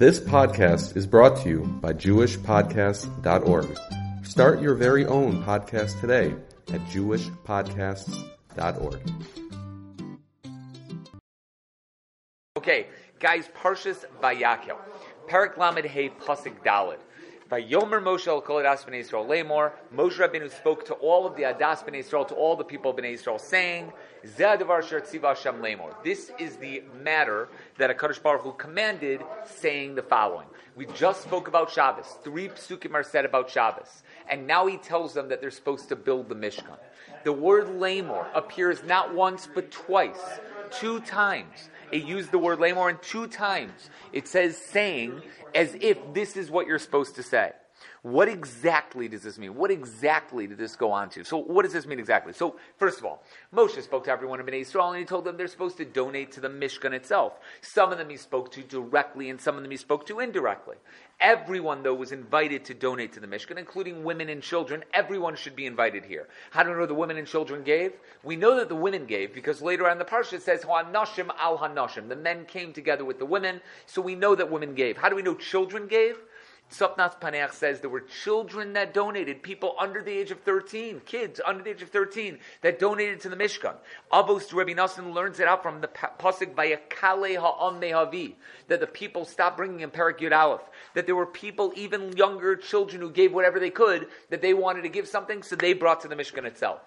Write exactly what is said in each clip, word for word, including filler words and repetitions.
This podcast is brought to you by Jewish Podcasts dot org. Start your very own podcast today at Jewish Podcasts dot org. Okay, guys, Parshas Vayakhel. Perek Lamed Hei Pasuk Daled. Vayomer Moshe al kol Adas Bnei Israel lemor. Moshe Rabbeinu spoke to all of the Adas Bnei Israel, to all the people of Bnei Israel, saying, "Ze hadavar asher tzivah Hashem lemor." This is the matter that HaKadosh Baruch Hu commanded, saying the following. We just spoke about Shabbos. Three psukim are said about Shabbos, and now he tells them that they're supposed to build the Mishkan. The word lemor appears not once but twice, two times. It used the word lemor, and two times it says saying, as if this is what you're supposed to say. What exactly does this mean? What exactly did this go on to? So what does this mean exactly? So first of all, Moshe spoke to everyone in Bnei Yisrael, and he told them they're supposed to donate to the Mishkan itself. Some of them he spoke to directly, and some of them he spoke to indirectly. Everyone, though, was invited to donate to the Mishkan, including women and children. Everyone should be invited here. How do we know the women and children gave? We know that the women gave, because later on in the parsha it says, Hanashim al Hanashim. The men came together with the women, so we know that women gave. How do we know children gave? Sapnath Paneach says there were children that donated, people under the age of thirteen, kids under the age of thirteen that donated to the Mishkan. Avos Rabbi Nassim learns it out from the pasuk Vayakale ha'am mehavi, that the people stopped bringing in Perak Aleph, that there were people, even younger children, who gave whatever they could, that they wanted to give something, so they brought to the Mishkan itself.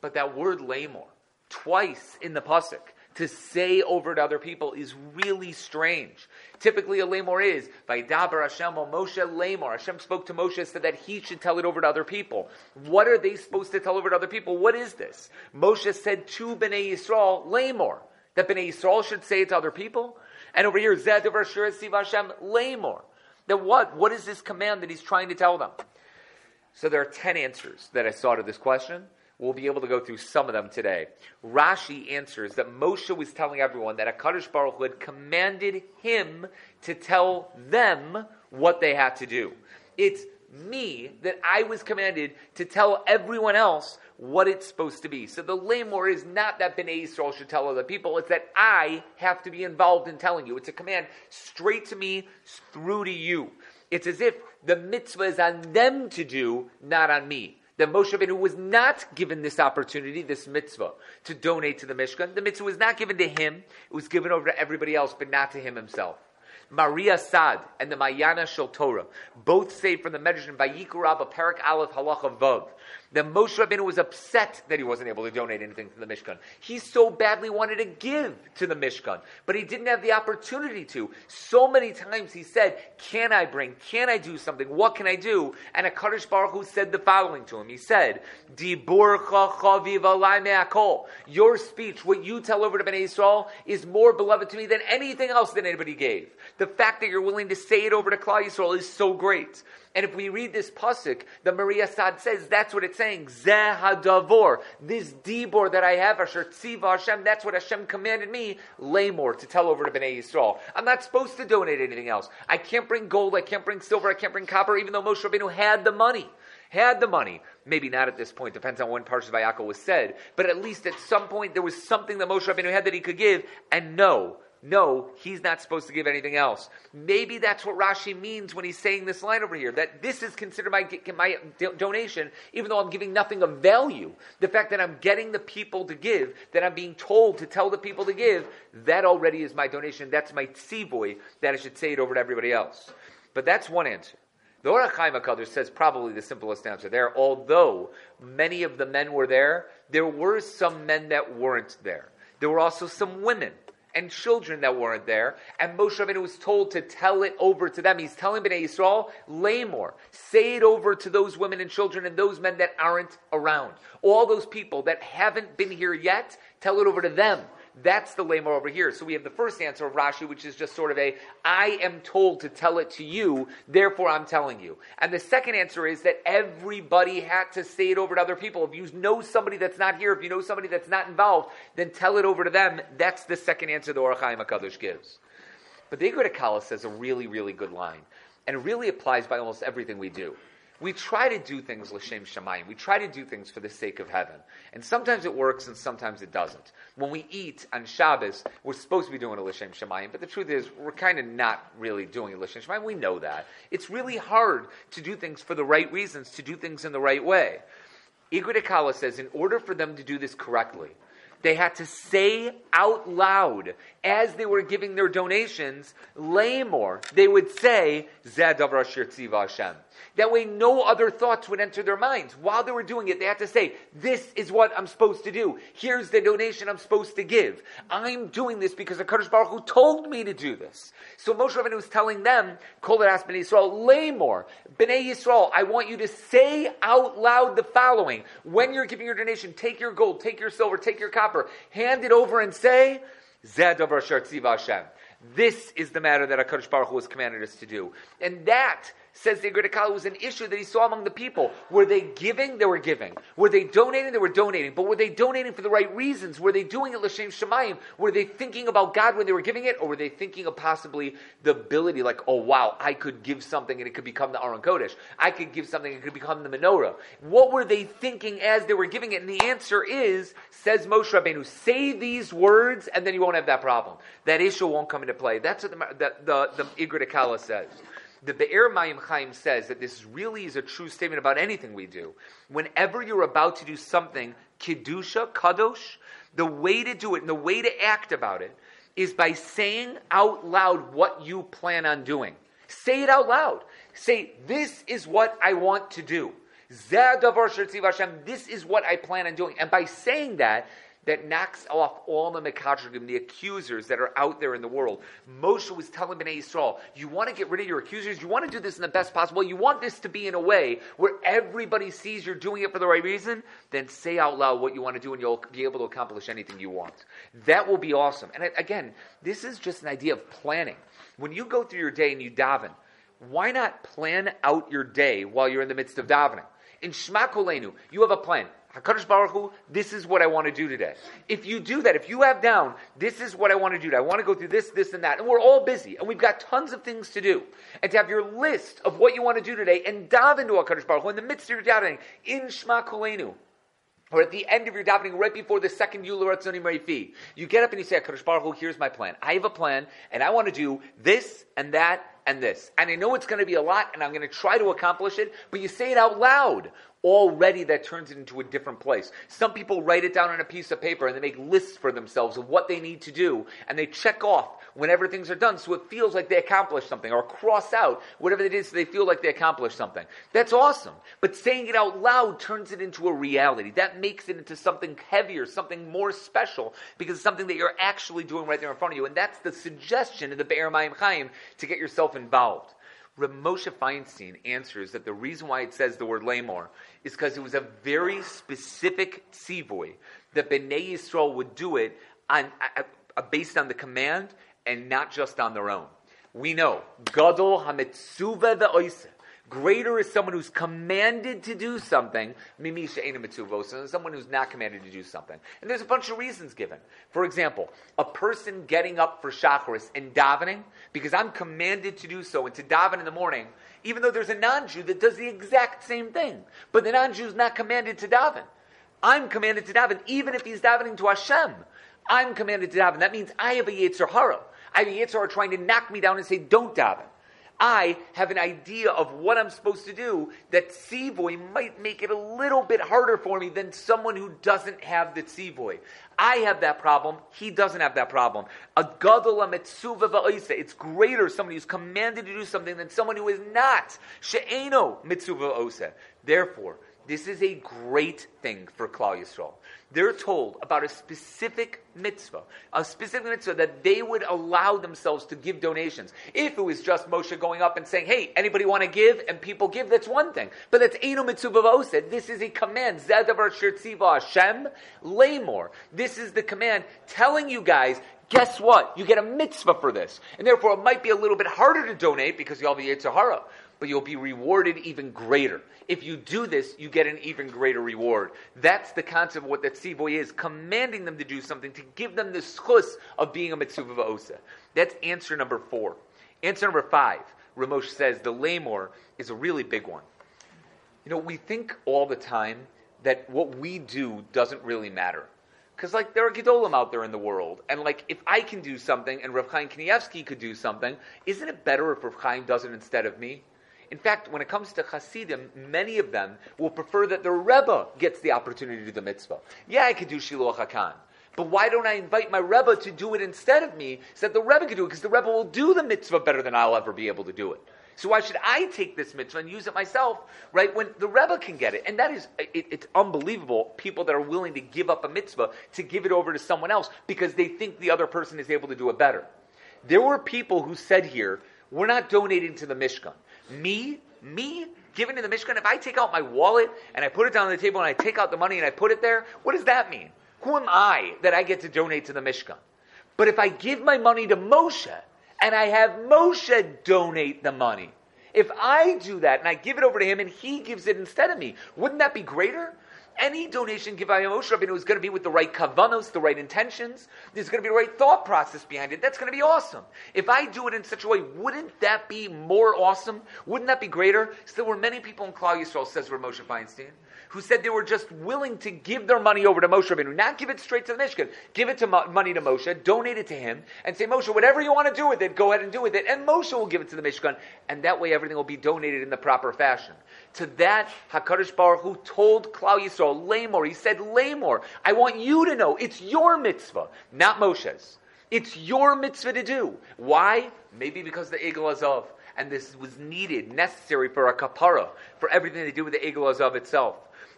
But that word lemor, twice in the pasuk, to say over to other people, is really strange. Typically a lemor is, Vaydaber Hashem o Moshe lemor. Hashem spoke to Moshe so that he should tell it over to other people. What are they supposed to tell over to other people? What is this? Moshe said to Bnei Yisrael, lemor. That Bnei Yisrael should say it to other people? And over here, Zadavar Shir Siv Hashem lemor. Then what? What is this command that he's trying to tell them? So there are ten answers that I saw to this question. We'll be able to go through some of them today. Rashi answers that Moshe was telling everyone that HaKadosh Baruch Hu had commanded him to tell them what they had to do. It's me that I was commanded to tell everyone else what it's supposed to be. So the lemor is not that Bnei Yisrael should tell other people, it's that I have to be involved in telling you. It's a command straight to me, through to you. It's as if the mitzvah is on them to do, not on me. That Moshe Rabbeinu was not given this opportunity, this mitzvah, to donate to the Mishkan. The mitzvah was not given to him. It was given over to everybody else, but not to him himself. Maria Sad and the Mayana Shel Torah both say from the Medrash Vayikra Rabbah Perak Aleph Halacha Vav that Moshe Rabbeinu was upset that he wasn't able to donate anything to the Mishkan. He so badly wanted to give to the Mishkan, but he didn't have the opportunity to. So many times he said, "Can I bring? Can I do something? What can I do?" And HaKadosh Baruch Hu said the following to him. He said, "Diborcha chaviv alai me'akol." Your speech, what you tell over to Bnei Yisrael, is more beloved to me than anything else that anybody gave. The fact that you're willing to say it over to Kli Yakar is so great. And if we read this pasuk, the Maria Sad says that's what it's saying. Zeh hadavor, this dibor that I have, asher tziva Hashem, that's what Hashem commanded me, lemor, to tell over to Bnei Yisrael. I'm not supposed to donate anything else. I can't bring gold, I can't bring silver, I can't bring copper, even though Moshe Rabbeinu had the money. Had the money. Maybe not at this point, depends on when Parshas Vayakhel was said, but at least at some point there was something that Moshe Rabbeinu had that he could give, and no, No, he's not supposed to give anything else. Maybe that's what Rashi means when he's saying this line over here, that this is considered my, my donation, even though I'm giving nothing of value. The fact that I'm getting the people to give, that I'm being told to tell the people to give, that already is my donation. That's my tzivoy, that I should say it over to everybody else. But that's one answer. The Orachai Mekadr says probably the simplest answer there, although many of the men were there, there were some men that weren't there. There were also some women and children that weren't there, and Moshe Rabbeinu was told to tell it over to them. He's telling Bnei Yisrael, lemor, say it over to those women and children and those men that aren't around. All those people that haven't been here yet, tell it over to them. That's the lemor over here. So we have the first answer of Rashi, which is just sort of a, I am told to tell it to you, therefore I'm telling you. And the second answer is that everybody had to say it over to other people. If you know somebody that's not here, if you know somebody that's not involved, then tell it over to them. That's the second answer the Orachai Mekadosh gives. But the Igra D'Kallah says a really, really good line, and it really applies by almost everything we do. we try to do things l'shem shamayim. We try to do things for the sake of heaven. And sometimes it works and sometimes it doesn't. When we eat on Shabbos, we're supposed to be doing a l'shem shamayim, but the truth is we're kind of not really doing a l'shem shamayim. We know that. It's really hard to do things for the right reasons, to do things in the right way. Igra D'Kallah says in order for them to do this correctly, they had to say out loud as they were giving their donations, Lamor, they would say, Zeh davar asher tziva Hashem. That way no other thoughts would enter their minds. While they were doing it, they had to say, this is what I'm supposed to do. Here's the donation I'm supposed to give. I'm doing this because the HaKadosh Baruch Hu told me to do this. So Moshe Rabbeinu was telling them, Kol Adas Bnei Israel, Lamor, Bnei Yisrael, I want you to say out loud the following. When you're giving your donation, take your gold, take your silver, take your copper, hand it over and say, Zeh davar asher tziva Hashem. This is the matter that HaKadosh Baruch Hu has commanded us to do. And that, says the Igra D'Kallah, was an issue that he saw among the people. Were they giving? They were giving. Were they donating? They were donating. But were they donating for the right reasons? Were they doing it l'shem shamayim? Were they thinking about God when they were giving it? Or were they thinking of possibly the ability, like, oh wow, I could give something and it could become the Aron Kodesh. I could give something and it could become the Menorah. What were they thinking as they were giving it? And the answer is, says Moshe Rabbeinu, say these words and then you won't have that problem. That issue won't come into play. That's what the, the, the, the Igra D'Kallah says. The Be'er Mayim Chaim says that this really is a true statement about anything we do. Whenever you're about to do something, Kedusha, Kadosh, the way to do it and the way to act about it is by saying out loud what you plan on doing. Say it out loud. Say, this is what I want to do. Zeh davar asher tziva Hashem, this is what I plan on doing. And by saying that, that knocks off all the mekadrim, the accusers that are out there in the world. Moshe was telling Bnei Yisrael, you want to get rid of your accusers, you want to do this in the best possible, you want this to be in a way where everybody sees you're doing it for the right reason, then say out loud what you want to do and you'll be able to accomplish anything you want. That will be awesome. And again, this is just an idea of planning. When you go through your day and you daven, why not plan out your day while you're in the midst of davening? In Shema Koleinu, you have a plan. HaKadosh Baruch Hu, this is what I want to do today. If you do that, if you have down, this is what I want to do today. I want to go through this, this, and that. And we're all busy, and we've got tons of things to do. And to have your list of what you want to do today and dive into HaKadosh Baruch Hu in the midst of your davening, in Shema Koleinu, or at the end of your davening, right before the second Yul Ratzoni Merifi, you get up and you say, HaKadosh Baruch Hu, here's my plan. I have a plan, and I want to do this and that and this. And I know it's going to be a lot, and I'm going to try to accomplish it, but you say it out loud. Already that turns it into a different place. Some people write it down on a piece of paper and they make lists for themselves of what they need to do and they check off whenever things are done so it feels like they accomplished something, or cross out whatever it is so they feel like they accomplished something. That's awesome. But saying it out loud turns it into a reality. That makes it into something heavier, something more special, because it's something that you're actually doing right there in front of you. And that's the suggestion of the Be'er Mayim Chaim to get yourself involved. Rav Moshe Feinstein answers that the reason why it says the word Lamor is because it was a very specific tzivoy that Bnei Yisrael would do it on, uh, uh, based on the command and not just on their own. We know, Gadol hametzuva ve'oiseh. Greater is someone who's commanded to do something, mimi she'eina mitzuvos, someone who's not commanded to do something. And there's a bunch of reasons given. For example, a person getting up for shacharis and davening, because I'm commanded to do so, and to daven in the morning, even though there's a non-Jew that does the exact same thing. But the non-Jew's not commanded to daven. I'm commanded to daven, even if he's davening to Hashem. I'm commanded to daven. That means I have a Yetzer Hara. I have a Yetzer Hara trying to knock me down and say, don't daven. I have an idea of what I'm supposed to do that tzivoy might make it a little bit harder for me than someone who doesn't have the tzivoy. I have that problem. He doesn't have that problem. A gadol hametzuva va'oiseh. It's greater somebody who's commanded to do something than someone who is not. She'eino mitzuva va'oiseh. Therefore, this is a great thing for Klal Yisrael. They're told about a specific mitzvah, a specific mitzvah that they would allow themselves to give donations. If it was just Moshe going up and saying, hey, anybody want to give? And people give, that's one thing. But that's Eino Mitzvah V'Oseh. This is a command. Zeh davar asher tziva Hashem, Lamor. This is the command telling you guys, guess what? You get a mitzvah for this. And therefore it might be a little bit harder to donate because you all have the Yetzer Hara, but you'll be rewarded even greater. If you do this, you get an even greater reward. That's the concept of what that tzivoy is, commanding them to do something, to give them the schus of being a mitzuva va'osa. That's answer number four. Answer number five, Rav Moshe says the lamor is a really big one. You know, we think all the time that what we do doesn't really matter. Because, like, there are Gedolim out there in the world. And, like, if I can do something and Rav Chaim Kanievsky could do something, isn't it better if Rav Chaim does it instead of me? In fact, when it comes to Hasidim, many of them will prefer that their Rebbe gets the opportunity to do the mitzvah. Yeah, I could do Shiloh HaKan. But why don't I invite my Rebbe to do it instead of me so that the Rebbe could do it? Because the Rebbe will do the mitzvah better than I'll ever be able to do it. So why should I take this mitzvah and use it myself, right, when the Rebbe can get it? And that is, it, it's unbelievable, people that are willing to give up a mitzvah to give it over to someone else because they think the other person is able to do it better. There were people who said here, we're not donating to the Mishkan. Me? Me? Giving to the Mishkan? If I take out my wallet and I put it down on the table and I take out the money and I put it there, what does that mean? Who am I that I get to donate to the Mishkan? But if I give my money to Moshe, and I have Moshe donate the money. If I do that and I give it over to him and he gives it instead of me, wouldn't that be greater? Any donation given by Moshe Rabbeinu is going to be with the right kavanos, the right intentions. There's going to be the right thought process behind it. That's going to be awesome. If I do it in such a way, wouldn't that be more awesome? Wouldn't that be greater? So there were many people in Kli Yisrael, says Rav Moshe Feinstein, who said they were just willing to give their money over to Moshe Rabbeinu, not give it straight to the Mishkan. Give it to mo- money to Moshe, donate it to him, and say, Moshe, whatever you want to do with it, go ahead and do with it. And Moshe will give it to the Mishkan, and that way everything will be donated in the proper fashion. To that, HaKadosh Baruch Hu told Kli Yisrael, Lamor. He said, Lamor, I want you to know it's your mitzvah, not Moshe's. It's your mitzvah to do. Why? Maybe because the Egel Azov. And this was needed, necessary for a kapara, for everything to do with the Egel Azov itself.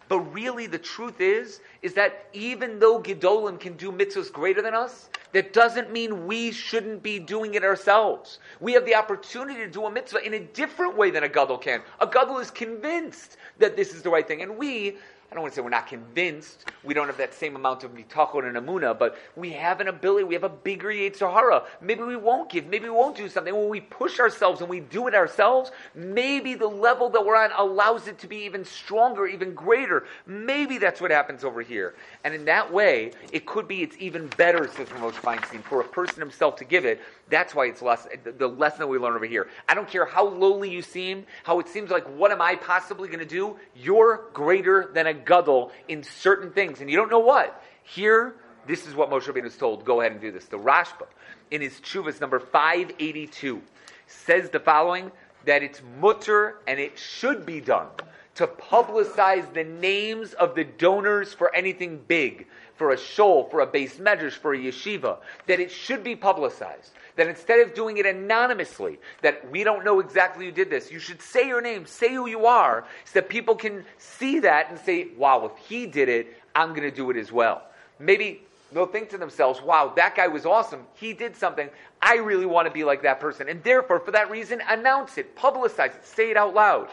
But really the truth is, is that even though Gedolim can do mitzvahs greater than us, that doesn't mean we shouldn't be doing it ourselves. We have the opportunity to do a mitzvah in a different way than a Gadol can. A Gadol is convinced that this is the right thing. And we... I don't want to say we're not convinced. We don't have that same amount of bitachon and amuna, but we have an ability. We have a bigger Yetzer Hara. Maybe we won't give. Maybe we won't do something. When we push ourselves and we do it ourselves, maybe the level that we're on allows it to be even stronger, even greater. Maybe that's what happens over here. And in that way, it could be it's even better, says Moshe Feinstein, for a person himself to give it. That's why it's less, the lesson that we learn over here. I don't care how lowly you seem, how it seems like, what am I possibly going to do? You're greater than a gadol in certain things. And you don't know what. Here, this is what Moshe Rabbeinu is told. Go ahead and do this. The Rashba, in his Tshuvas, number five eighty-two, says the following, that it's mutter and it should be done to publicize the names of the donors for anything big, for a shul, for a base medrash, for a yeshiva, that it should be publicized. That instead of doing it anonymously, that we don't know exactly who did this, you should say your name, say who you are, so that people can see that and say, wow, if he did it, I'm going to do it as well. Maybe they'll think to themselves, wow, that guy was awesome. He did something. I really want to be like that person. And therefore, for that reason, announce it, publicize it, say it out loud.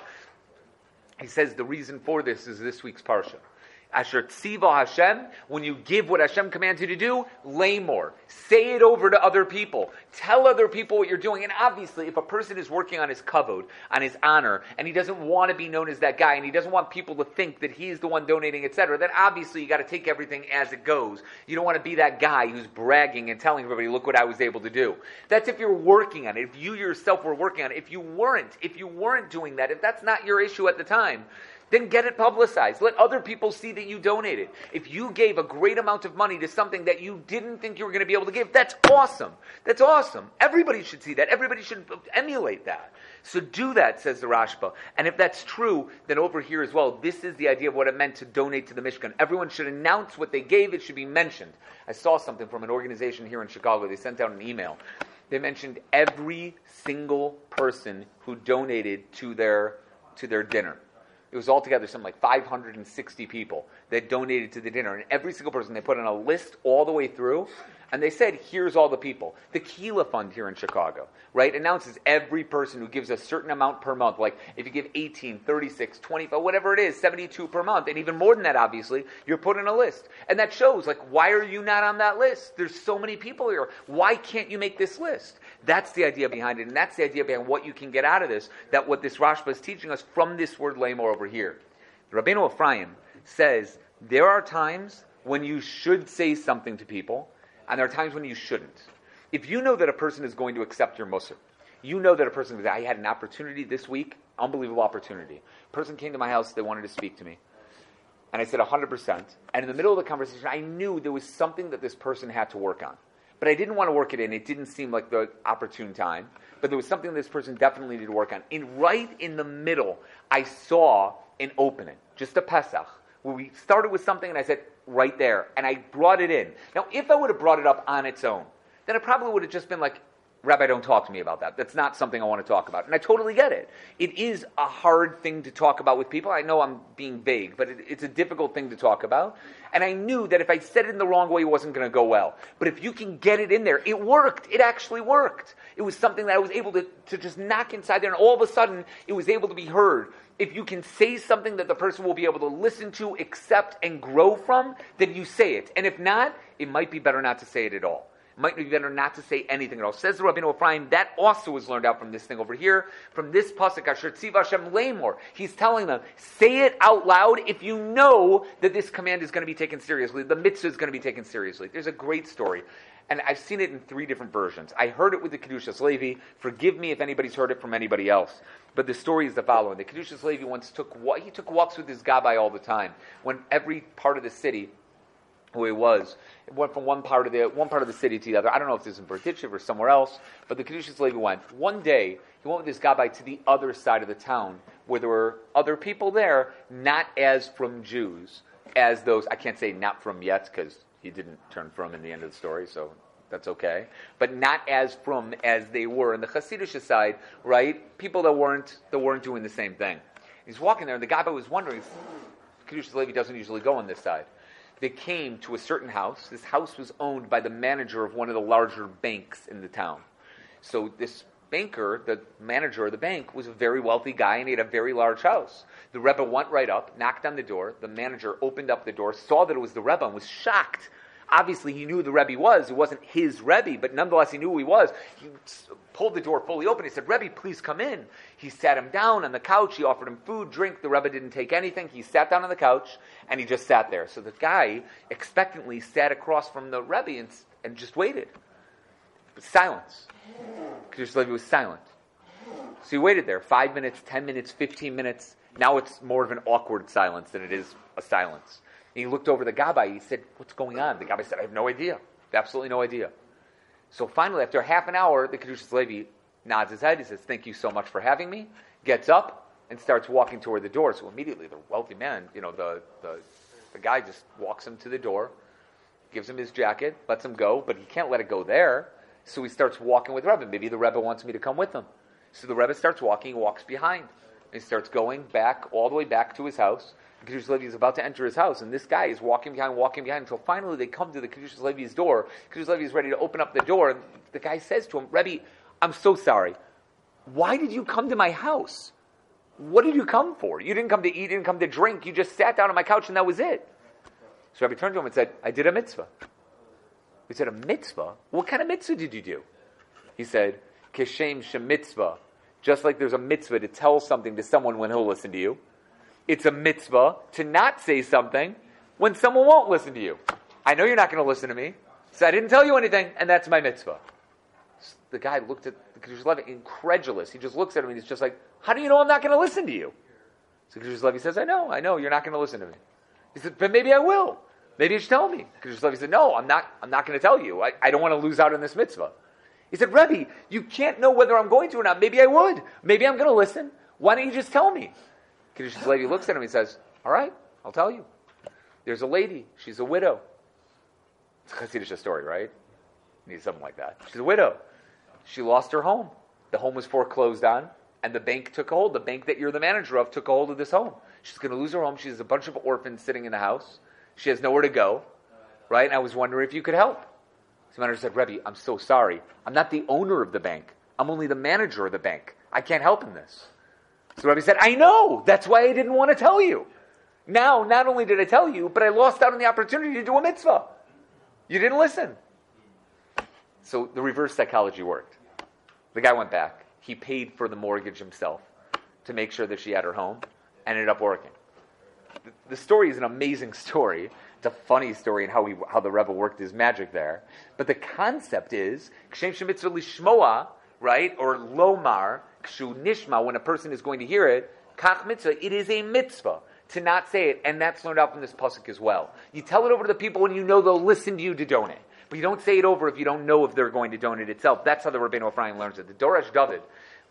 He says the reason for this is this week's parsha. Asher tziva Hashem, when you give what Hashem commands you to do, lay more. Say it over to other people. Tell other people what you're doing. And obviously, if a person is working on his kavod, on his honor, and he doesn't want to be known as that guy, and he doesn't want people to think that he's the one donating, et cetera, then obviously you got to take everything as it goes. You don't want to be that guy who's bragging and telling everybody, look what I was able to do. That's if you're working on it, if you yourself were working on it. If you weren't, if you weren't doing that, if that's not your issue at the time, then get it publicized. Let other people see that you donated. If you gave a great amount of money to something that you didn't think you were going to be able to give, that's awesome. That's awesome. Everybody should see that. Everybody should emulate that. So do that, says the Rashba. And if that's true, then over here as well, this is the idea of what it meant to donate to the Mishkan. Everyone should announce what they gave. It should be mentioned. I saw something from an organization here in Chicago. They sent out an email. They mentioned every single person who donated to their to their dinner. It was altogether something like five hundred sixty people that donated to the dinner. And every single person, they put on a list all the way through. And they said, here's all the people. The Kila Fund here in Chicago, right, announces every person who gives a certain amount per month. Like if you give eighteen, thirty-six, twenty-five, whatever it is, seventy-two per month, and even more than that, obviously, you're put on a list. And that shows, like, why are you not on that list? There's so many people here. Why can't you make this list? That's the idea behind it, and that's the idea behind what you can get out of this, that what this Rashba is teaching us from this word Lamor over here. Rabbeinu Ephraim says, there are times when you should say something to people, and there are times when you shouldn't. If you know that a person is going to accept your musr, You know that a person, I had an opportunity this week, unbelievable opportunity. A person came to my house, they wanted to speak to me. And I said one hundred percent. And in the middle of the conversation, I knew there was something that this person had to work on. But I didn't want to work it in. It didn't seem like the opportune time. But there was something this person definitely needed to work on. And right in the middle, I saw an opening, just a Pesach, where we started with something and I said, right there. And I brought it in. Now, if I would have brought it up on its own, then it probably would have just been like, Rabbi, don't talk to me about that. That's not something I want to talk about. And I totally get it. It is a hard thing to talk about with people. I know I'm being vague, but it, it's a difficult thing to talk about. And I knew that if I said it in the wrong way, it wasn't going to go well. But if you can get it in there, it worked. It actually worked. It was something that I was able to, to just knock inside there, and all of a sudden, it was able to be heard. If you can say something that the person will be able to listen to, accept, and grow from, then you say it. And if not, it might be better not to say it at all. Might be better not to say anything at all. Says the Rabbeinu Ephraim, that also is learned out from this thing over here, from this pasuk, Asher Tziva Hashem Leimor. He's telling them, say it out loud if you know that this command is going to be taken seriously, the mitzvah is going to be taken seriously. There's a great story, and I've seen it in three different versions. I heard it with the Kedushas Levi. Forgive me if anybody's heard it from anybody else. But the story is the following. The Kedushas Levi once took, he took walks with his gabbai all the time, when every part of the city who he was. It went from one part of the one part of the city to the other. I don't know if this is in Berdichev or somewhere else, but the Kedushas Levi went. One day, he went with this gabbai to the other side of the town, where there were other people there, not as from Jews, as those, I can't say not from yet, because he didn't turn from in the end of the story, so that's okay. But not as from as they were. And the Hasidish side, right, people that weren't that weren't doing the same thing. He's walking there, and the gabbai was wondering, Kedushas Levi doesn't usually go on this side. They came to a certain house. This house was owned by the manager of one of the larger banks in the town. So this banker, the manager of the bank, was a very wealthy guy, and he had a very large house. The Rebbe went right up, knocked on the door. The manager opened up the door, saw that it was the Rebbe, and was shocked. Obviously, he knew who the Rebbe was. It wasn't his Rebbe, but nonetheless, he knew who he was. He pulled the door fully open. He said, Rebbe, please come in. He sat him down on the couch. He offered him food, drink. The Rebbe didn't take anything. He sat down on the couch, and he just sat there. So the guy expectantly sat across from the Rebbe and, and just waited. Silence. Kedushas Levi was silent. So he waited there. Five minutes, ten minutes, fifteen minutes. Now it's more of an awkward silence than it is a silence. And he looked over the gabbai. He said, what's going on? The gabbai said, I have no idea. Absolutely no idea. So finally, after half an hour, the Kedushas Levi nods his head. He says, thank you so much for having me. Gets up and starts walking toward the door. So immediately the wealthy man, you know, the, the, the guy just walks him to the door, gives him his jacket, lets him go, but he can't let it go there. So he starts walking with the Rebbe. Maybe the Rebbe wants me to come with him. So the Rebbe starts walking. He walks behind. He starts going back, all the way back to his house. The Kedushas Levi is about to enter his house, and this guy is walking behind, walking behind, until finally they come to the Kedushas Levi's door. Kedushas Levi is ready to open up the door, and the guy says to him, Rebbe, I'm so sorry. Why did you come to my house? What did you come for? You didn't come to eat, you didn't come to drink. You just sat down on my couch, and that was it. So Rebbe turned to him and said, I did a mitzvah. He said, a mitzvah? What kind of mitzvah did you do? He said, Keshem shemitzvah. Just like there's a mitzvah to tell something to someone when he'll listen to you, it's a mitzvah to not say something when someone won't listen to you. I know you're not going to listen to me, so I didn't tell you anything, and that's my mitzvah. So the guy looked at the Kedushas Levi, incredulous. He just looks at him, and he's just like, how do you know I'm not going to listen to you? So Kedushas Levi says, I know, I know, you're not going to listen to me. He said, but maybe I will. Maybe you should tell me. Kedushas Levi said, no, I'm not I'm not going to tell you. I, I don't want to lose out on this mitzvah. He said, Rebbe, you can't know whether I'm going to or not. Maybe I would. Maybe I'm going to listen. Why don't you just tell me? Kedushas Levi looks at him and says, all right, I'll tell you. There's a lady. She's a widow. It's a Hasidic story, right? You need something like that. She's a widow. She lost her home. The home was foreclosed on, and the bank took a hold. The bank that you're the manager of took a hold of this home. She's going to lose her home. She has a bunch of orphans sitting in the house. She has nowhere to go, right? And I was wondering if you could help. So the manager said, Rebbe, I'm so sorry. I'm not the owner of the bank. I'm only the manager of the bank. I can't help in this. So Rebbe said, I know. That's why I didn't want to tell you. Now, not only did I tell you, but I lost out on the opportunity to do a mitzvah. You didn't listen. So the reverse psychology worked. The guy went back. He paid for the mortgage himself to make sure that she had her home. Ended up working. The story is an amazing story. It's a funny story in how he, how the Rebbe worked his magic there. But the concept is, Kshem Shemitzvah Lishmoa, right? Or lomar, kshu nishma, when a person is going to hear it, kach mitzvah, it is a mitzvah to not say it, and that's learned out from this pasuk as well. You tell it over to the people and you know they'll listen to you to donate. But you don't say it over if you don't know if they're going to donate itself. That's how the Rabbeinu Ephraim learns it. The Doresh David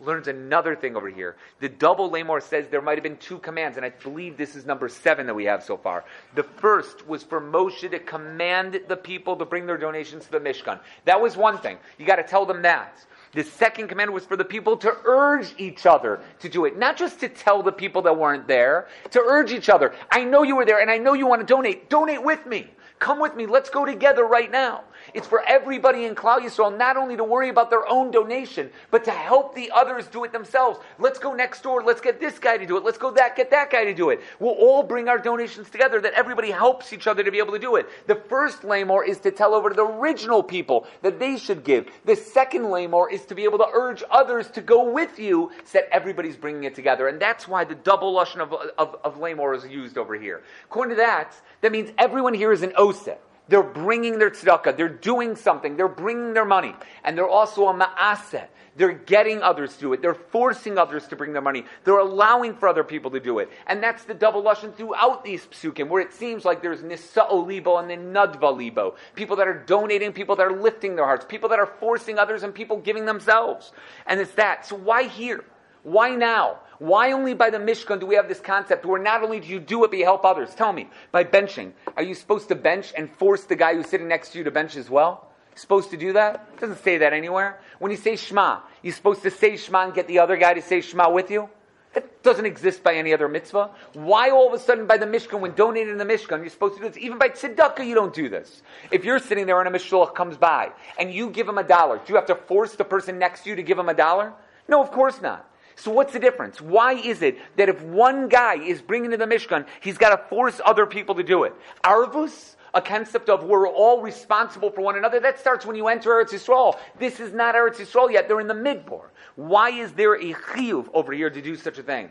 learns another thing over here. The double Lamor says there might have been two commands, and I believe this is number seven that we have so far. The first was for Moshe to command the people to bring their donations to the Mishkan. That was one thing. You got to tell them that. The second command was for the people to urge each other to do it. Not just to tell the people that weren't there, to urge each other. I know you were there, and I know you want to donate. Donate with me. Come with me. Let's go together right now. It's for everybody in Klal Yisrael not only to worry about their own donation, but to help the others do it themselves. Let's go next door. Let's get this guy to do it. Let's go that get that guy to do it. We'll all bring our donations together that everybody helps each other to be able to do it. The first lamor is to tell over to the original people that they should give. The second lamor is to be able to urge others to go with you so that everybody's bringing it together. And that's why the double lashon of, of, of lamor is used over here. According to that, that means everyone here is an oseh. They're bringing their tzedakah. They're doing something. They're bringing their money. And they're also a ma'aseh. They're getting others to do it. They're forcing others to bring their money. They're allowing for other people to do it. And that's the double lashon throughout these psukim, where it seems like there's nisa'o libo and then nadva libo. People that are donating, people that are lifting their hearts, people that are forcing others, and people giving themselves. And it's that. So why here? Why now? Why only by the Mishkan do we have this concept where not only do you do it, but you help others? Tell me, by benching, are you supposed to bench and force the guy who's sitting next to you to bench as well? Supposed to do that? It doesn't say that anywhere. When you say Shema, you're supposed to say Shema and get the other guy to say Shema with you? That doesn't exist by any other mitzvah. Why all of a sudden by the Mishkan, when donating in the Mishkan, you're supposed to do this? Even by tzedakah, you don't do this. If you're sitting there and a mishloach comes by and you give him a dollar, do you have to force the person next to you to give him a dollar? No, of course not. So what's the difference? Why is it that if one guy is bringing to the Mishkan, he's got to force other people to do it? Arvus, a concept of we're all responsible for one another, that starts when you enter Eretz Yisrael. This is not Eretz Yisrael yet. They're in the Midbar. Why is there a chiyuv over here to do such a thing?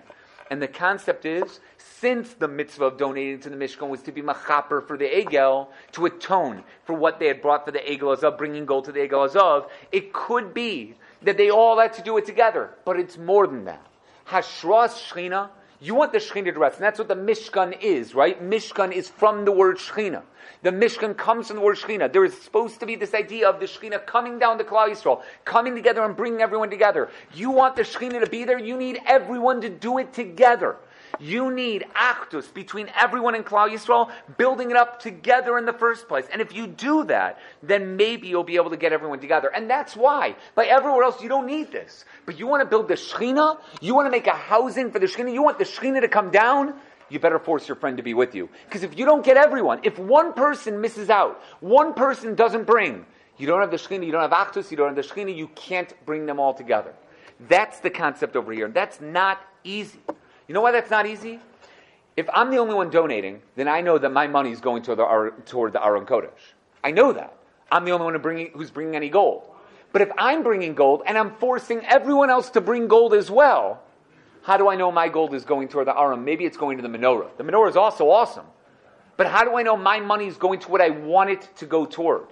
And the concept is, since the mitzvah of donating to the Mishkan was to be machaper for the Egel, to atone for what they had brought for the Egel Azov, bringing gold to the Egel Azov, it could be that they all had to do it together. But it's more than that. Hashras Shechina, you want the Shechina to rest. And that's what the Mishkan is, right? Mishkan is from the word Shechina. The Mishkan comes from the word Shechina. There is supposed to be this idea of the Shechina coming down to Klal Yisrael, coming together and bringing everyone together. You want the Shechina to be there, you need everyone to do it together. You need achdus between everyone in Klal Yisrael, building it up together in the first place. And if you do that, then maybe you'll be able to get everyone together. And that's why, by everywhere else, you don't need this. But you want to build the Shechina? You want to make a housing for the Shechina? You want the Shechina to come down? You better force your friend to be with you. Because if you don't get everyone, if one person misses out, one person doesn't bring, you don't have the Shechina, you don't have achdus, you don't have the Shechina, you can't bring them all together. That's the concept over here. And that's not easy. You know why that's not easy? If I'm the only one donating, then I know that my money is going toward the, toward the Aron Kodesh. I know that. I'm the only one who bring, who's bringing any gold. But if I'm bringing gold and I'm forcing everyone else to bring gold as well, how do I know my gold is going toward the Aron? Maybe it's going to the Menorah. The Menorah is also awesome. But how do I know my money is going to what I want it to go toward?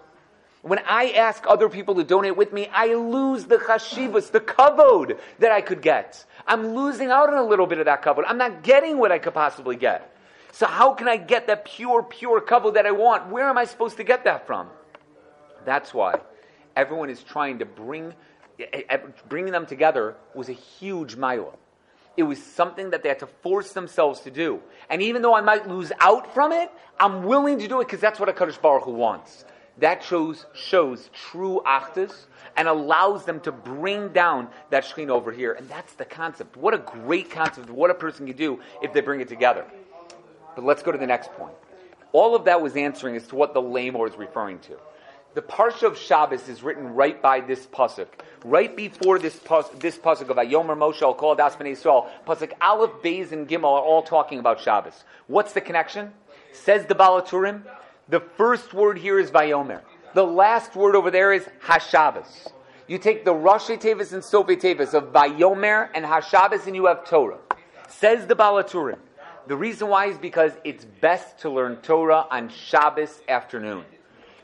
When I ask other people to donate with me, I lose the chashivas, the kavod that I could get. I'm losing out on a little bit of that kavod. I'm not getting what I could possibly get. So how can I get that pure, pure kavod that I want? Where am I supposed to get that from? That's why everyone is trying to bring, bringing them together was a huge ma'ila. It was something that they had to force themselves to do. And even though I might lose out from it, I'm willing to do it because that's what HaKadosh Baruch Hu wants. That shows, shows true achdus and allows them to bring down that Shechina over here. And that's the concept. What a great concept. What a person can do if they bring it together. But let's go to the next point. All of that was answering as to what the Lamor is referring to. The Parsha of Shabbos is written right by this pasuk, right before this pasuk, this pasuk of Vayomer Moshe al Kol Adas Bnei Israel. Pasuk Aleph, Beis, and Gimel are all talking about Shabbos. What's the connection? Says the Baal Aturim, the first word here is Vayomer. The last word over there is Hashabbos. You take the Rashi Tevis and Sofi Tevis of Vayomer and Hashabbos and you have Torah. Says the Baal Aturim. The reason why is because it's best to learn Torah on Shabbos afternoon.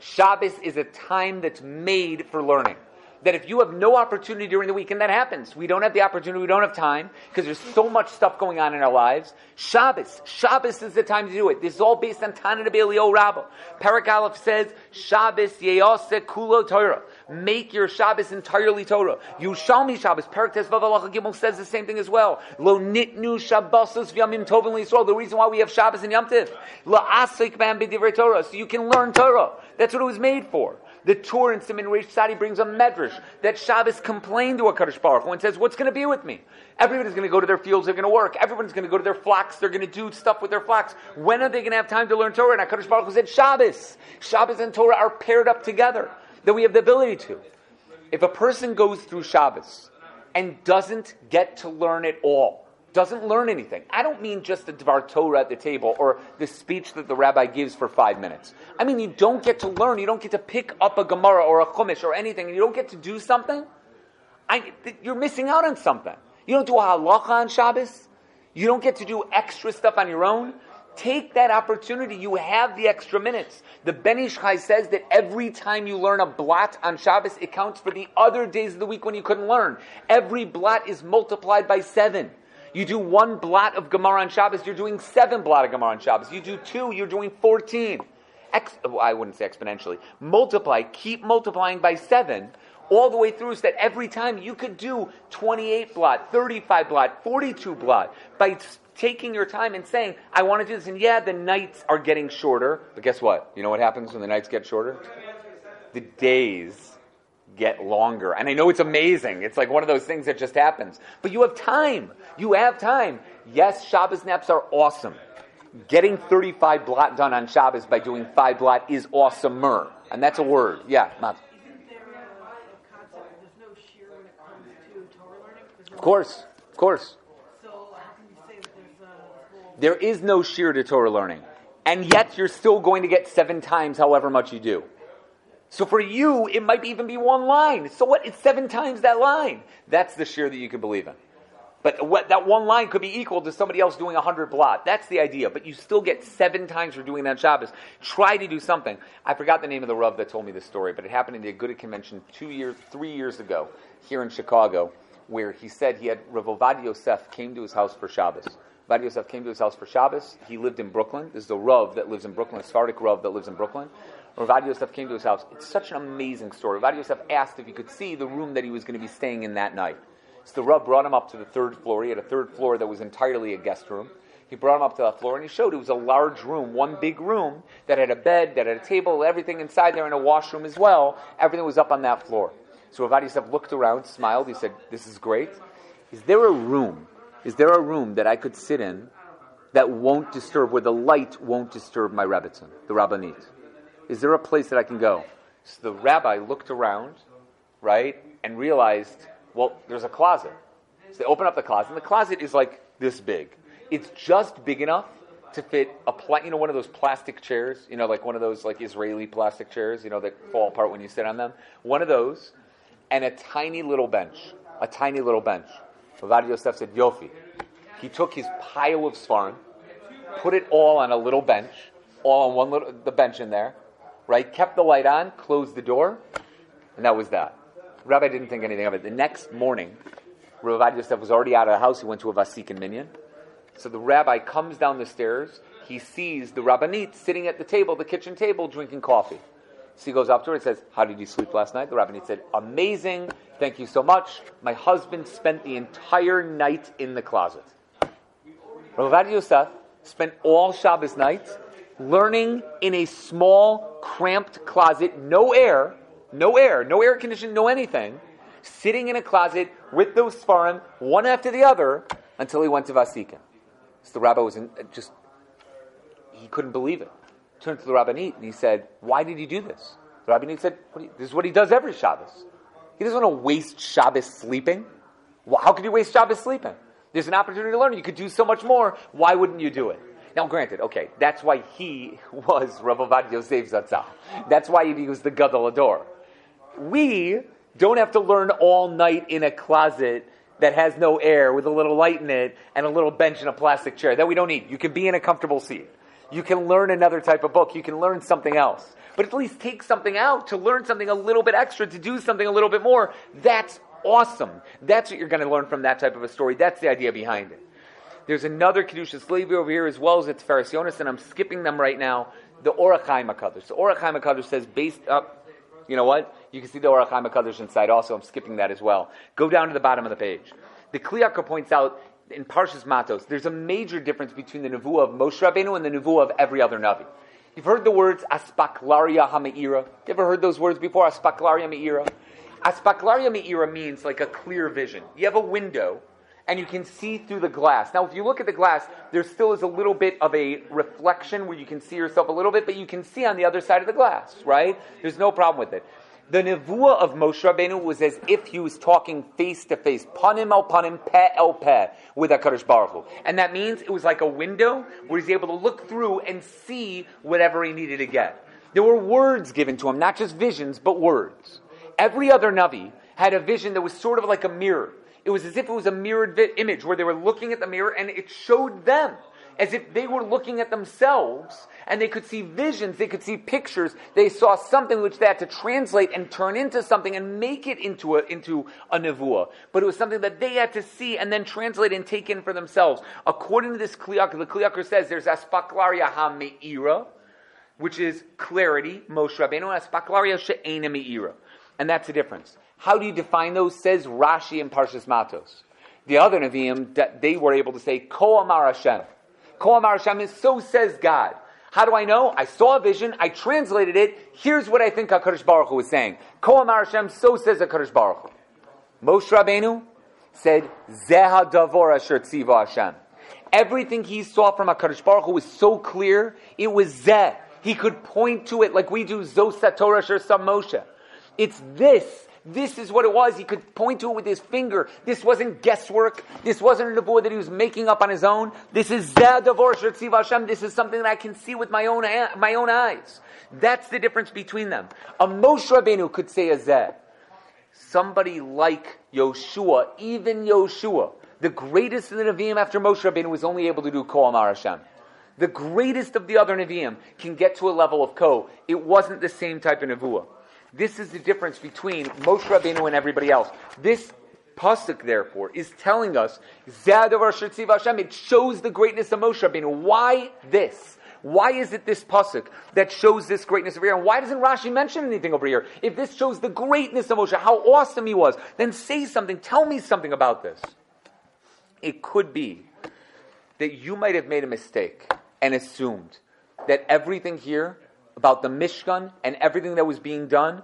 Shabbos is a time that's made for learning. that if you have no opportunity during the week, and that happens, we don't have the opportunity, we don't have time, because there's so much stuff going on in our lives, Shabbos, Shabbos is the time to do it. This is all based on Tana B'Elio Rabba. Perak Aleph says, Shabbos ye'aseh kulo Torah. Make your Shabbos entirely Torah. Yushalmi Shabbos. Perek Tesvav Halacha Gimel says the same thing as well. Lo nitnu Shabbosos v'yamim tovim l'Yisrael. The reason why we have Shabbos and Yom Tov. La'asik b'hem b'divrei Torah. So you can learn Torah. That's what it was made for. The Torah in Siman Reish Sadi brings a medrash that Shabbos complained to HaKadosh Baruch Hu and says, what's going to be with me? Everybody's going to go to their fields, they're going to work. Everyone's going to go to their flocks, they're going to do stuff with their flocks. When are they going to have time to learn Torah? And HaKadosh Baruch Hu said, Shabbos. Shabbos and Torah are paired up together, that we have the ability to. If a person goes through Shabbos and doesn't get to learn it all, doesn't learn anything. I don't mean just the Dvar Torah at the table or the speech that the rabbi gives for five minutes. I mean, you don't get to learn. You don't get to pick up a Gemara or a Chumash or anything. You don't get to do something. I, you're missing out on something. You don't do a halacha on Shabbos. You don't get to do extra stuff on your own. Take that opportunity. You have the extra minutes. The Ben Ish Chai says that every time you learn a blot on Shabbos, it counts for the other days of the week when you couldn't learn. Every blot is multiplied by seven. You do one blot of Gemara on Shabbos, you're doing seven blot of Gemara on Shabbos. You do two, you're doing fourteen. Ex- well, I wouldn't say exponentially. Multiply, keep multiplying by seven all the way through so that every time you could do twenty-eight blot, thirty-five blot, forty-two blot by taking your time and saying, I want to do this. And yeah, the nights are getting shorter, but guess what? You know what happens when the nights get shorter? The days get longer. And I know it's amazing. It's like one of those things that just happens. But you have time. You have time. Yes, Shabbos naps are awesome. Getting thirty-five blot done on Shabbos by doing five blot is awesomer. And that's a word. Yeah, Matt. Isn't there a lot of concept? There's no sheer when it comes to Torah learning? No of course. Of course. So how can you say that there's a whole... There is no sheer to Torah learning. And yet you're still going to get seven times however much you do. So for you, it might even be one line. So what? It's seven times that line. That's the sheer that you can believe in. But what, that one line could be equal to somebody else doing one hundred blot. That's the idea. But you still get seven times for doing that on Shabbos. Try to do something. I forgot the name of the Rav that told me this story, but it happened in the Aguda Convention two years, three years ago here in Chicago, where he said he had Rav Ovadia Yosef came to his house for Shabbos. Ovadia Yosef came to his house for Shabbos. He lived in Brooklyn. This is the Rav that lives in Brooklyn, a Sephardic Rav that lives in Brooklyn. Rav Ovadia Yosef came to his house. It's such an amazing story. Rav Ovadia Yosef asked if he could see the room that he was going to be staying in that night. So the Rav brought him up to the third floor. He had a third floor that was entirely a guest room. He brought him up to that floor and he showed it was a large room, one big room that had a bed, that had a table, everything inside there, and a washroom as well. Everything was up on that floor. So Rav Ovadia Yosef looked around, smiled. He said, "This is great. Is there a room? Is there a room that I could sit in that won't disturb, where the light won't disturb my rebbetzin, the Rabbanit? Is there a place that I can go?" So the rabbi looked around, right, and realized, well, there's a closet. So they open up the closet, and the closet is like this big. It's just big enough to fit a pla- you know, one of those plastic chairs, you know, like one of those like Israeli plastic chairs, you know, that fall apart when you sit on them. One of those, and a tiny little bench, a tiny little bench. Ovadia Yosef said, "Yofi." He took his pile of Sfarim, put it all on a little bench, all on one little the bench in there. Right, kept the light on, closed the door, and that was that. Rabbi didn't think anything of it. The next morning, Rav Ovadia Yosef was already out of the house. He went to a vasikin minyan. So the rabbi comes down the stairs. He sees the Rabbanit sitting at the table, the kitchen table, drinking coffee. So he goes up to her and says, "How did you sleep last night?" The Rabbanit said, "Amazing. Thank you so much. My husband spent the entire night in the closet." Rav Ovadia Yosef spent all Shabbos nights learning in a small, cramped closet, no air, no air, no air conditioning, no anything, sitting in a closet with those Sfarim, one after the other, until he went to Vasikin. So the rabbi was in, just, he couldn't believe it. Turned to the Rabbanit and he said, "Why did you do this?" The Rabbanit said, what you, this is what he does every Shabbos. He doesn't want to waste Shabbos sleeping. Well, how could you waste Shabbos sleeping? There's an opportunity to learn. You could do so much more. Why wouldn't you do it? Now, granted, okay, that's why he was Rav Ovadia Yosef Zatzal. That's why he was the Gadol Ador. We don't have to learn all night in a closet that has no air with a little light in it and a little bench and a plastic chair. That we don't need. You can be in a comfortable seat. You can learn another type of book. You can learn something else. But at least take something out to learn something a little bit extra, to do something a little bit more. That's awesome. That's what you're going to learn from that type of a story. That's the idea behind it. There's another Kedushas Levi over here as well as it's Tiferes Yonis, and I'm skipping them right now. The Orachai Mekadr. So Orachai Mekadr says based up, you know what? You can see the Orachai Mekadr inside also. I'm skipping that as well. Go down to the bottom of the page. The Kli Yakar points out in Parshas Matos, there's a major difference between the Nevuah of Moshe Rabbeinu and the Nevuah of every other Navi. You've heard the words Aspaklariyah HaMe'ira. You ever heard those words before? Aspaklariyah HaMe'ira. Aspaklariyah HaMe'ira means like a clear vision. You have a window and you can see through the glass. Now, if you look at the glass, there still is a little bit of a reflection where you can see yourself a little bit, but you can see on the other side of the glass, right? There's no problem with it. The Nevuah of Moshe Rabbeinu was as if he was talking face to face, panim el panim, peh el peh, with HaKadosh Baruch Hu. And that means it was like a window where he's able to look through and see whatever he needed to get. There were words given to him, not just visions, but words. Every other Navi had a vision that was sort of like a mirror. It was as if it was a mirrored image where they were looking at the mirror and it showed them as if they were looking at themselves, and they could see visions, they could see pictures, they saw something which they had to translate and turn into something and make it into a, into a nevuah. But it was something that they had to see and then translate and take in for themselves. According to this Kli Yakar, the Kli Yakar says there's Aspaklariyah HaMe'ira, which is clarity, Moshe Rabbeinu, Aspaklariyah She'ena Me'ira. And that's the difference. How do you define those? Says Rashi in Parshas Matos. The other Nevi'im, they were able to say, Ko amar Hashem. Ko amar Hashem is, so says God. How do I know? I saw a vision, I translated it, here's what I think HaKadosh Baruch Hu was saying. Ko amar Hashem, so says HaKadosh Baruch Hu. Moshe Rabbeinu said, Zeh ha'davor asher tziva Hashem. Everything he saw from HaKadosh Baruch Hu was so clear, it was Zeh. He could point to it like we do, Zos haTorah asher sa Moshe. It's this. This is what it was. He could point to it with his finger. This wasn't guesswork. This wasn't a nevuah that he was making up on his own. This is Zeh Davor Asher Tziva Hashem. This is something that I can see with my own my own eyes. That's the difference between them. A Moshe Rabbeinu could say a Zeh. Somebody like Yoshua, even Yoshua, the greatest of the Nevi'im after Moshe Rabbeinu, was only able to do Ko Amar Hashem. The greatest of the other Nevi'im can get to a level of Ko. It wasn't the same type of nevuah. This is the difference between Moshe Rabbeinu and everybody else. This pasuk, therefore, is telling us, Zeh Davor Asher Tziva Hashem, it shows the greatness of Moshe Rabbeinu. Why this? Why is it this pasuk that shows this greatness over here? And why doesn't Rashi mention anything over here? If this shows the greatness of Moshe, how awesome he was, then say something, tell me something about this. It could be that you might have made a mistake and assumed that everything here about the Mishkan and everything that was being done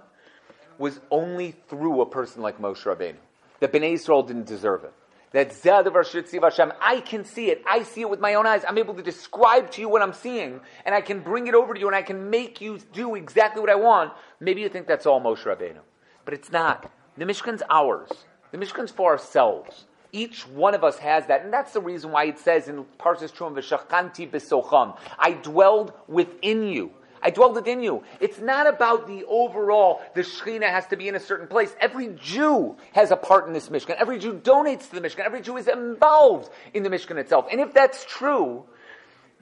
was only through a person like Moshe Rabbeinu. That Bnei Yisrael didn't deserve it. That Zeh Davor Asher Tziva Hashem, I can see it. I see it with my own eyes. I'm able to describe to you what I'm seeing, and I can bring it over to you, and I can make you do exactly what I want. Maybe you think that's all Moshe Rabbeinu. But it's not. The Mishkan's ours. The Mishkan's for ourselves. Each one of us has that, and that's the reason why it says in Parshas Truim, V'shachanti b'socham, I dwelled within you. I dwelled within you. It's not about the overall, the Shekhinah has to be in a certain place. Every Jew has a part in this Mishkan. Every Jew donates to the Mishkan. Every Jew is involved in the Mishkan itself. And if that's true,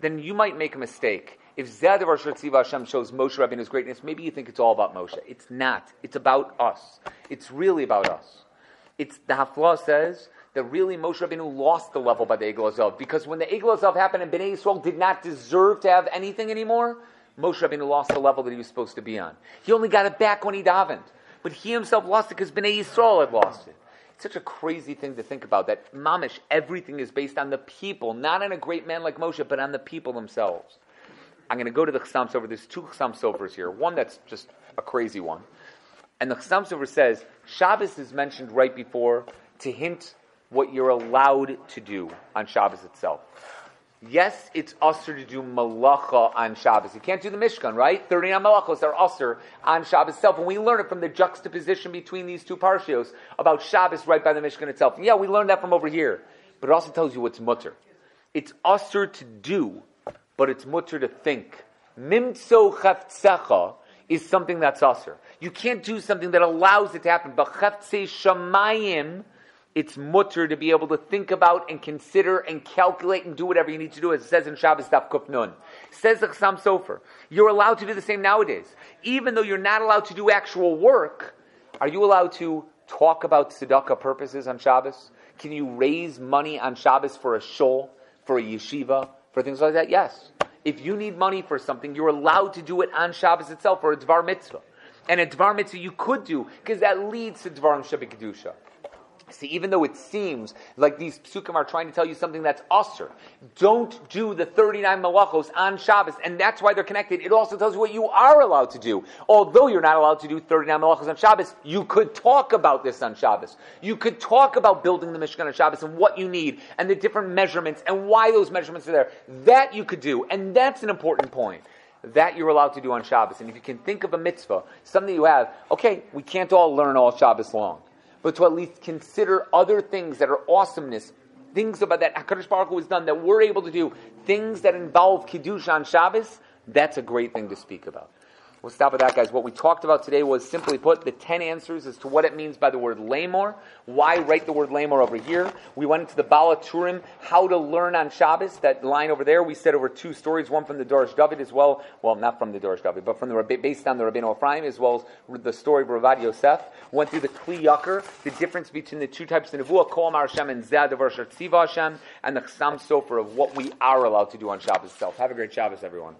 then you might make a mistake. If Zeh Davor Asher Tziva Hashem shows Moshe Rabbeinu's greatness, maybe you think it's all about Moshe. It's not. It's about us. It's really about us. It's, the Haflah says, that really Moshe Rabbeinu lost the level by the Egel Azov, because when the Egel Azov happened and Bnei Yisrael did not deserve to have anything anymore, Moshe Rabbeinu lost the level that he was supposed to be on. He only got it back when he davened. But he himself lost it because Bnei Yisrael had lost it. It's such a crazy thing to think about, that mamish, everything is based on the people, not on a great man like Moshe, but on the people themselves. I'm going to go to the Chassam Sofer. There's two Chassam Sofers here. One that's just a crazy one. And the Chassam Sofer says, Shabbos is mentioned right before to hint what you're allowed to do on Shabbos itself. Yes, it's usher to do malacha on Shabbos. You can't do the Mishkan, right? thirty-nine malachos are usher on Shabbos itself. And we learn it from the juxtaposition between these two parshios about Shabbos right by the Mishkan itself. And yeah, we learned that from over here. But it also tells you what's mutter. It's usher to do, but it's mutter to think. Mimtso chavtsecha is something that's usher. You can't do something that allows it to happen. But chavtse shamayim it's mutter to be able to think about and consider and calculate and do whatever you need to do, as it says in Shabbos Daf Kuf Nun. Says the Chassam Sofer, you're allowed to do the same nowadays. Even though you're not allowed to do actual work, are you allowed to talk about tzedakah purposes on Shabbos? Can you raise money on Shabbos for a shul, for a yeshiva, for things like that? Yes. If you need money for something, you're allowed to do it on Shabbos itself, or a Dvar Mitzvah. And a Dvar Mitzvah you could do, because that leads to Dvarim Shebekdusha. See, even though it seems like these psukim are trying to tell you something that's usher, don't do the thirty-nine malachos on Shabbos, and that's why they're connected. It also tells you what you are allowed to do. Although you're not allowed to do thirty-nine malachos on Shabbos, you could talk about this on Shabbos. You could talk about building the Mishkan on Shabbos and what you need, and the different measurements, and why those measurements are there. That you could do, and that's an important point. That you're allowed to do on Shabbos. And if you can think of a mitzvah, something you have, okay, we can't all learn all Shabbos long, but to at least consider other things that are awesomeness, things about that HaKadosh Baruch Hu has done that we're able to do, things that involve Kiddush on Shabbos, that's a great thing to speak about. We'll stop at that, guys. What we talked about today was, simply put, the ten answers as to what it means by the word lamor. Why write the word lamor over here? We went into the Baal Aturim, how to learn on Shabbos, that line over there. We said over two stories, one from the Dorish David as well. Well, not from the Dorish David, but from the based on the Rabbeinu Ephraim, as well as the story of Rav Ovadia Yosef. We went through the Kli Yakar, the difference between the two types of Nevuah, Ko amar Hashem and Zeh Devar Sher Tziva Hashem, and the Chassam Sofer of what we are allowed to do on Shabbos itself. Have a great Shabbos, everyone.